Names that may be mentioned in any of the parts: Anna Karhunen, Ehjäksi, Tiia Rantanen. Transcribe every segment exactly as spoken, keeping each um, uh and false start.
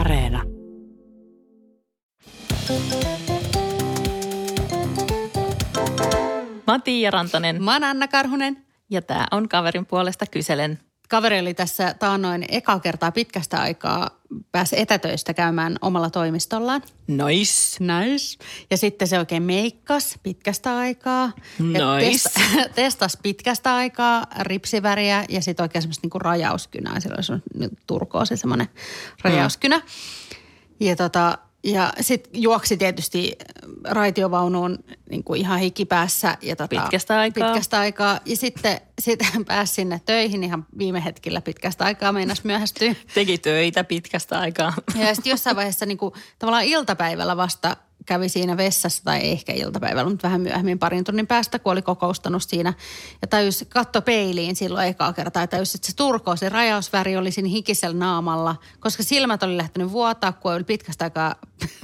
Areena. Mä oon Tiia Rantanen. Mä oon Anna Karhunen. Ja tää on Kaverin puolesta kyselen. Kaveri oli tässä taannoin ekaa kertaa pitkästä aikaa pääsi etätöistä käymään omalla toimistollaan. Nice. Nice. Ja sitten se oikein meikkas pitkästä aikaa. Nice. Testa, testas pitkästä aikaa, ripsiväriä ja sitten oikein semmoista niinku rajauskynää. Silloin se on turkoosi semmoinen rajauskynä. Ja, tota, ja sitten juoksi tietysti raitiovaunuun niinku ihan hikipäässä. Ja tota, pitkästä aikaa. Pitkästä aikaa. Ja sitten sit pääsi sinne töihin ihan viime hetkellä pitkästä aikaa, meinas myöhästyä. Teki töitä pitkästä aikaa. Ja sitten jossain vaiheessa niinku, tavallaan iltapäivällä vasta kävi siinä vessassa, tai ehkä iltapäivällä, mutta vähän myöhemmin parin tunnin päästä, kun oli kokoustanut siinä. Ja täys katto peiliin silloin ekaa kertaa, ja täys, että se turkoosi rajausväri oli siinä hikisellä naamalla, koska silmät oli lähtenyt vuotaa, kun oli pitkästä aikaa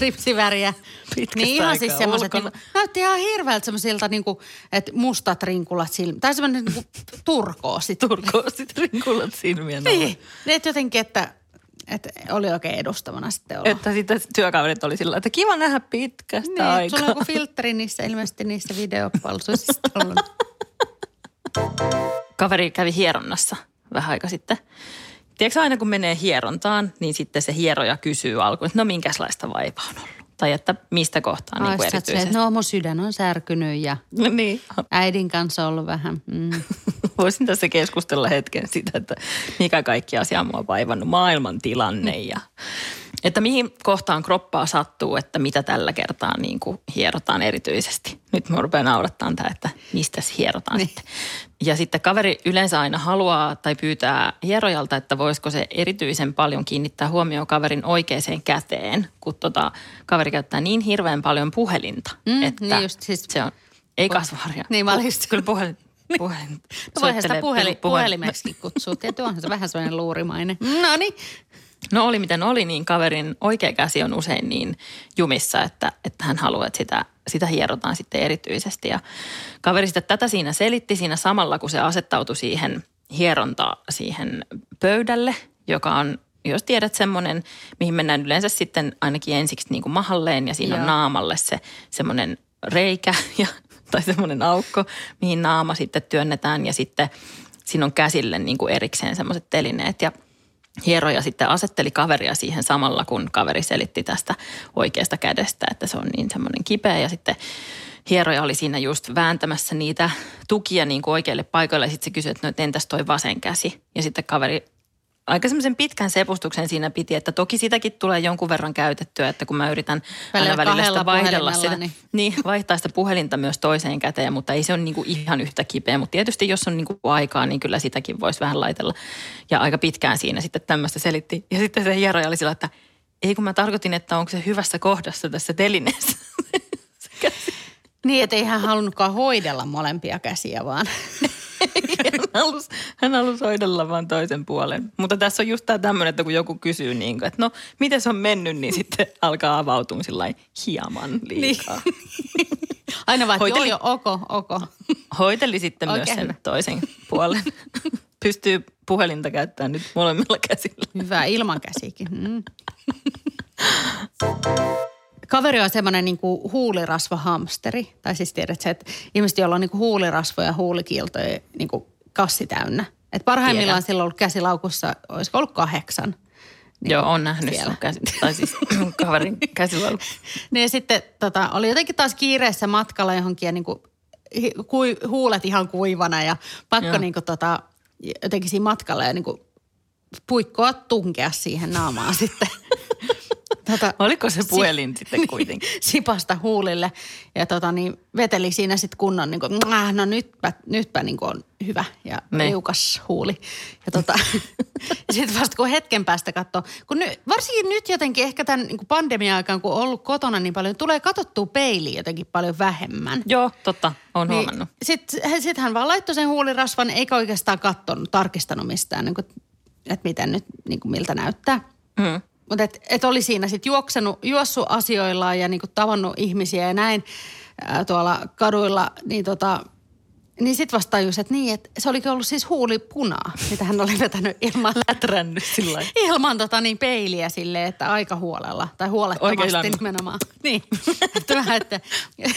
ripsiväriä. Pitkästä niin ihan siis semmoiset, niin näytti ihan hirveältä semmoisilta, niin kuin, että mustat rinkulat silmät, tai semmoinen niin kuin turkoosit. Turkoosit rinkulat silmien alla. Niin, että jotenkin, että... Että oli oikein edustavana sitten olla. Että sitten työkaverit oli sillä, että kiva nähdä pitkästä niin, aikaa. Niin, sulla on joku filtteri niissä, ilmeisesti niissä videopalsuisista ollut. Kaveri kävi hieronnassa vähän aika sitten. Tiedätkö aina kun menee hierontaan, niin sitten se hieroja kysyy alkuun, että no minkälaista vaivaa on ollut? Tai että mistä kohtaa niin kuin erityisesti. Se, no mun sydän on särkynyt ja no niin. Äidin kanssa ollut vähän. Mm. Voisin tässä keskustella hetken sitä, että mikä kaikki asia mua on vaivannut, maailman tilanne ja että mihin kohtaan kroppaa sattuu, että mitä tällä kertaa niin kuin hierotaan erityisesti. Nyt mä rupean naurattaan tämä, että mistä hierotaan niin. Sitten. Ja sitten kaveri yleensä aina haluaa tai pyytää hierojalta, että voisiko se erityisen paljon kiinnittää huomioon kaverin oikeaan käteen, kun tota, kaveri käyttää niin hirveän paljon puhelinta, mm, että niin just, siis se on, ei kasvarja. Niin mä olin just kyllä puhelin. Puhelin. No voihan sitä puheli, puhelimeksikin kutsua. Tietysti onhan se vähän sellainen luurimainen. No niin. No oli miten oli, niin kaverin oikea käsi on usein niin jumissa, että, että hän haluaa, että sitä, sitä hierotaan sitten erityisesti. Ja kaveri sitten tätä siinä selitti siinä samalla, kun se asettautui siihen hierontaan siihen pöydälle, joka on, jos tiedät semmoinen, mihin mennään yleensä sitten ainakin ensiksi niin kuin mahalleen ja siinä Joo. on naamalle se semmoinen reikä ja tai semmoinen aukko, mihin naama sitten työnnetään ja sitten siinä on käsille niin kuin erikseen semmoiset telineet. Ja hieroja sitten asetteli kaveria siihen samalla, kun kaveri selitti tästä oikeasta kädestä, että se on niin semmoinen kipeä. Ja sitten hieroja oli siinä just vääntämässä niitä tukia niin kuin oikeille paikoille ja sitten se kysyi, että no et entäs toi vasen käsi. Ja sitten kaveri aika semmoisen pitkän sepustuksen siinä piti, että toki sitäkin tulee jonkun verran käytettyä, että kun mä yritän aina välillä sitä vaihdella sitä, niin. niin vaihtaa sitä puhelinta myös toiseen käteen, mutta ei se ole niinku ihan yhtä kipeä. Mutta tietysti jos on niinku aikaa, niin kyllä sitäkin voisi vähän laitella. Ja aika pitkään siinä sitten tämmöistä selitti. Ja sitten se hieroja oli sillä, että ei kun mä tarkoitin, että onko se hyvässä kohdassa tässä telineessä. Niin, että ei hän halunnutkaan hoidella molempia käsiä vaan. Hän halusi hoidella vaan toisen puolen. Mutta tässä on just tämä tämmöinen, että kun joku kysyy niin kuin, että no, miten se on mennyt, niin sitten alkaa avautua sillain hieman liikaa. Niin. Aina vaan, että joo, joo, oko, oko. Hoiteli sitten okay. myös sen toisen puolen. Pystyy puhelinta käyttämään nyt molemmilla käsillä. Hyvä, ilman käsikin. Mm. Kaveri on semmoinen niinku huulirasvahamsteri. Tai siis tiedät sä, että ihmiset, joilla on niinku huulirasvoja ja huulikiltoja niinku kassi täynnä. Et parhaimmillaan Tiedän. Sillä on ollut käsilaukussa, olisiko ollut kahdeksan. Niin Joo, on nähnyt siellä. Sun käsi, tai siis kaverin käsilaukku. Niin sitten tota, oli jotenkin taas kiireessä matkalla johonkin ja niinku kui, huulet ihan kuivana ja pakko niinku tota, jotenkin siinä matkalla ja niinku puikkoa tunkea siihen naamaan sitten. Tota, oliko se puhelin si- sitten kuitenkin? Sipasta huulille ja tota niin veteli siinä sitten kunnon niin kuin, no nytpä, nytpä niin kuin on hyvä ja liukas huuli. Ja tota, sitten vasta kun hetken päästä katsoo, kun ny, varsinkin nyt jotenkin ehkä tämän niin kuin pandemia-aikaan, kun on ollut kotona niin paljon, tulee katsottua peiliin jotenkin paljon vähemmän. Joo, totta, olen niin, huomannut. Sitten sit hän vaan laittoi sen huulirasvan, eikä oikeastaan katsonut, tarkistanut mistään, niin kuin, että miten nyt, niin kuin miltä näyttää. Mm. Mutta et, et oli siinä sitten juossut asioillaan ja niinku tavannut ihmisiä ja näin ää, tuolla kaduilla, niin tota, Niin sit vasta tajus, että niin, että se olikin ollut siis huulipunaa, mitä hän oli vetänyt ilman lätrännyt sillä ilman tota niin peiliä silleen, että aika huolella tai huolettomasti nimenomaan. Niin, että vähän, että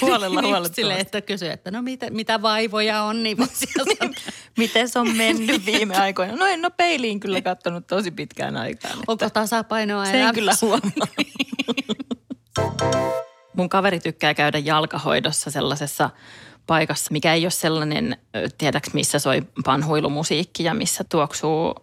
huolella huolettavasti. Silleen, että kysyy, että no mitä, mitä vaivoja on, niin voisi miten se on mennyt viime aikoina? No en ole peiliin kyllä katsonut tosi pitkään aikaan. Että... Onko tasapainoa elämässä? Sen kyllä huomaa. Mun kaveri tykkää käydä jalkahoidossa sellaisessa paikassa, mikä ei ole sellainen, tiedäks missä soi panhuilumusiikki ja missä tuoksuu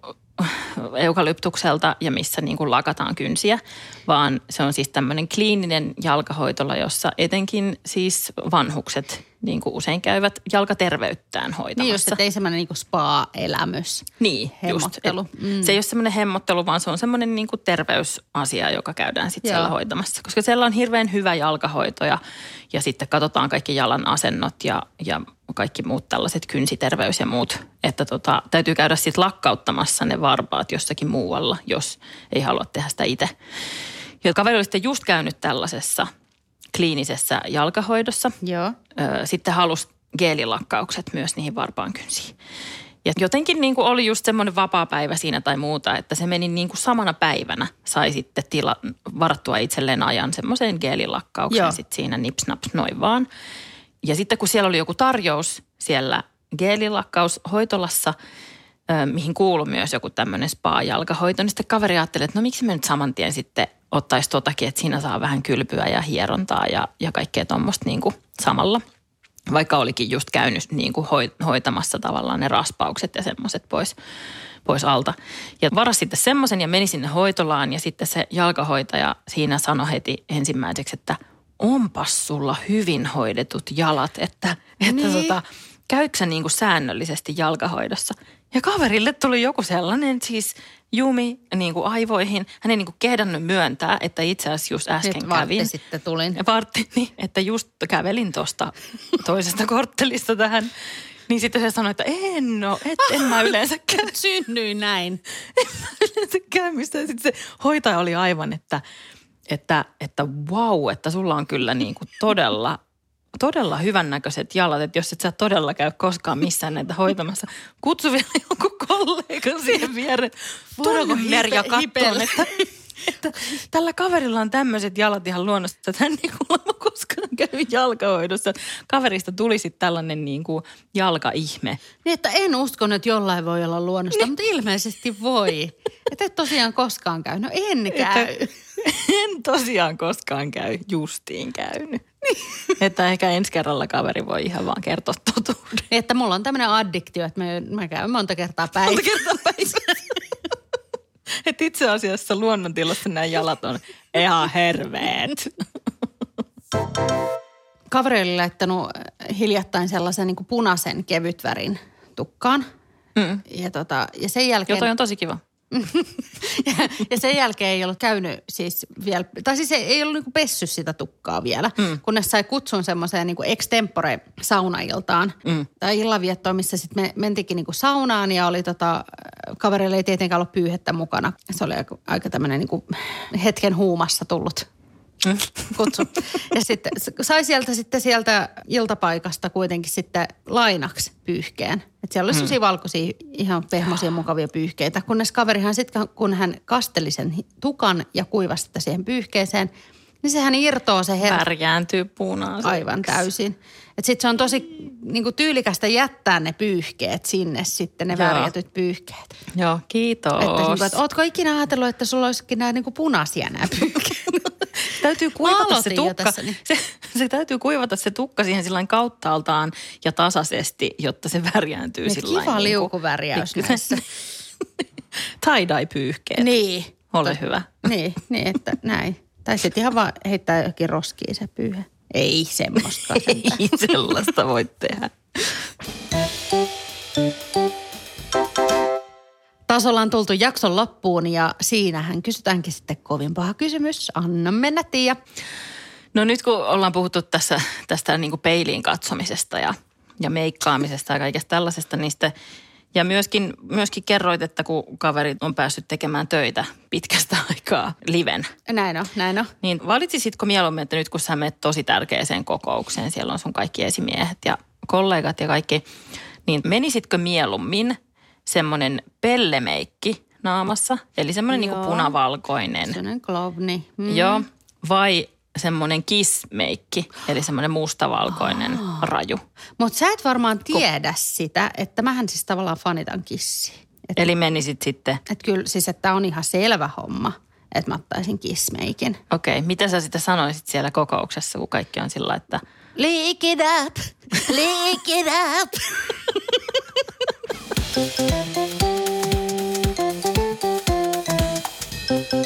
eukalyptukselta ja missä niin kuin lakataan kynsiä, vaan se on siis tämmöinen kliininen jalkahoitola, jossa etenkin siis vanhukset niin kuin usein käyvät jalkaterveyttään hoitamassa. Niin just, että ei semmoinen niin kuin spa-elämys. Niin, hemmottelu. Just. Mm. Se ei ole semmoinen hemmottelu, vaan se on semmoinen niin kuin terveysasia, joka käydään sitten siellä hoitamassa. Koska siellä on hirveän hyvä jalkahoito ja, ja sitten katsotaan kaikki jalan asennot ja, ja kaikki muut tällaiset, kynsiterveys ja muut. Että tota, täytyy käydä sitten lakkauttamassa ne varpaat jossakin muualla, jos ei halua tehdä sitä itse. Ja kaveri oli sitten just käynyt tällaisessa kliinisessä jalkahoidossa. Joo. Sitten halusi geelilakkaukset myös niihin varpaankynsiin. Ja jotenkin niin kuin oli just semmoinen vapaapäivä siinä tai muuta, että se meni niin kuin samana päivänä. Sai sitten tila, varattua itselleen ajan semmoiseen geelilakkauksen sitten siinä nipsnaps noin vaan. Ja sitten kun siellä oli joku tarjous siellä geelilakkaushoitolassa, mihin kuului myös joku tämmöinen spa-jalkahoito, niin sitten kaveri ajatteli, että no miksi me nyt saman tien sitten ottaisi totakin, että siinä saa vähän kylpyä ja hierontaa ja, ja kaikkea tuommoista niin kuin samalla. Vaikka olikin just käynyt niin kuin hoitamassa tavallaan ne raspaukset ja semmoiset pois, pois alta. Ja varasi sitten semmoisen ja meni sinne hoitolaan ja sitten se jalkahoitaja siinä sanoi heti ensimmäiseksi, että onpas sulla hyvin hoidetut jalat, että, että niin. tota, käykö sä niin kuin säännöllisesti jalkahoidossa? Ja kaverille tuli joku sellainen siis jumi niin kuin aivoihin. Hän ei niin kuin kehdannut myöntää, että itse asiassa just äsken nyt kävin. Vartti sitten tulin. Vartti, niin, että just kävelin tuosta toisesta korttelista tähän. Niin sitten se sanoi, että en ole, et, en mä yleensä käy. Synnyin näin. En mä yleensä käy mistään. Sitten se hoitaja oli aivan, että, että, että wow, että sulla on kyllä niin kuin todella... todella hyvännäköiset jalat, että jos et sä todella käy koskaan missään näitä hoitamassa, kutsu vielä joku kollega siihen viereen. Voidaanko Merja katsoa, että, että tällä kaverilla on tämmöiset jalat ihan luonnosta, että hän ei kuulemma koskaan käy jalkahoidossa. Kaverista tuli sitten tällainen niin kuin jalkaihme. Niin, että en uskonut, että jollain voi olla luonnosta, niin. Mutta ilmeisesti voi. Että et tosiaan koskaan käy. No en käy. Että en tosiaan koskaan käy, justiin käynyt. Että ehkä ensi kerralla kaveri voi ihan vaan kertoa totuuden. Että mulla on tämmöinen addiktio, että mä, mä käyn monta kertaa päivässä. Monta kertaa päivässä. Että itse asiassa luonnontilassa nämä jalat on ihan herveet. Kaveri oli laittanut hiljattain sellaisen niin kuin punaisen kevytvärin tukkaan. Mm. Ja, tota, ja sen jälkeen... Joo, toi on tosi kiva. ja, ja sen jälkeen ei ollut käynyt siis vielä, tai siis ei, ei ollut niinku pessyt sitä tukkaa vielä, mm. kunnes sai kutsun semmoiseen niinku extempore saunailtaan mm. tai illanviettoon, missä sitten me mentikin niinku saunaan ja oli tota, kavereille ei tietenkään ollut pyyhettä mukana. Se oli aika, aika tämmöinen niinku hetken huumassa tullut mm. kutsu. ja sitten sai sieltä sitten sieltä iltapaikasta kuitenkin sitten lainaksi pyyhkeen. Että siellä oli sellaisia valkoisia, ihan pehmoisia, mukavia pyyhkeitä. Kunnes kaverihan sitten, kun hän kasteli sen tukan ja kuivasi sitä siihen pyyhkeeseen, niin sehän irtoaa se her... Värjääntyy punaiseksi. Aivan täysin. Että sitten se on tosi niinku tyylikästä jättää ne pyyhkeet sinne sitten, ne Joo. värjätyt pyyhkeet. Joo, kiitos. Että, että ootko ikinä ajatellut, että sulla olisikin nämä niinku punaisia nämä pyyhkeet? Täytyy kuivata se tukka. Tässä, niin. se, se täytyy kuivata se tukka siihen sillain kauttaaltaan ja tasaisesti, jotta se värjääntyy sillain. Kiva niin liukuvärjäys niin, näissä. Tie-dye-pyyhkeet. Niin. Ole to, hyvä. Niin, niin, että näin. Tai sitten ihan vaan heittää jokin roskiin se pyyhe. Ei semmoista. Ei sellaista voi tehdä. Taas ollaan tultu jakson loppuun ja siinähän kysytäänkin sitten kovin paha kysymys. Anna mennä, Tiia. No nyt kun ollaan puhuttu tässä, tästä niin kuin peiliin katsomisesta ja, ja meikkaamisesta ja kaikesta tällaisesta, niin sitten, ja myöskin, myöskin kerroit, että kun kaverit on päässyt tekemään töitä pitkästä aikaa liven. Näin on, näin on. Niin valitsisitko mieluummin, että nyt kun sä menet tosi tärkeäseen kokoukseen, siellä on sun kaikki esimiehet ja kollegat ja kaikki, niin menisitkö mieluummin semmoinen pellemeikki naamassa, eli semmoinen niinku punavalkoinen. Semmoinen klovni. Mm. Joo, vai semmoinen kiss-meikki, eli semmoinen mustavalkoinen oh. raju. Mutta sä et varmaan tiedä Ko- sitä, että mähän siis tavallaan fanitan kissiä. Et, eli menisit sitten? Että kyllä siis, että on ihan selvä homma, että mä ottaisin kiss-meikin. Okei, okay. Mitä sä sitä sanoisit siellä kokouksessa, kun kaikki on sillä, että lick it up, lick it up.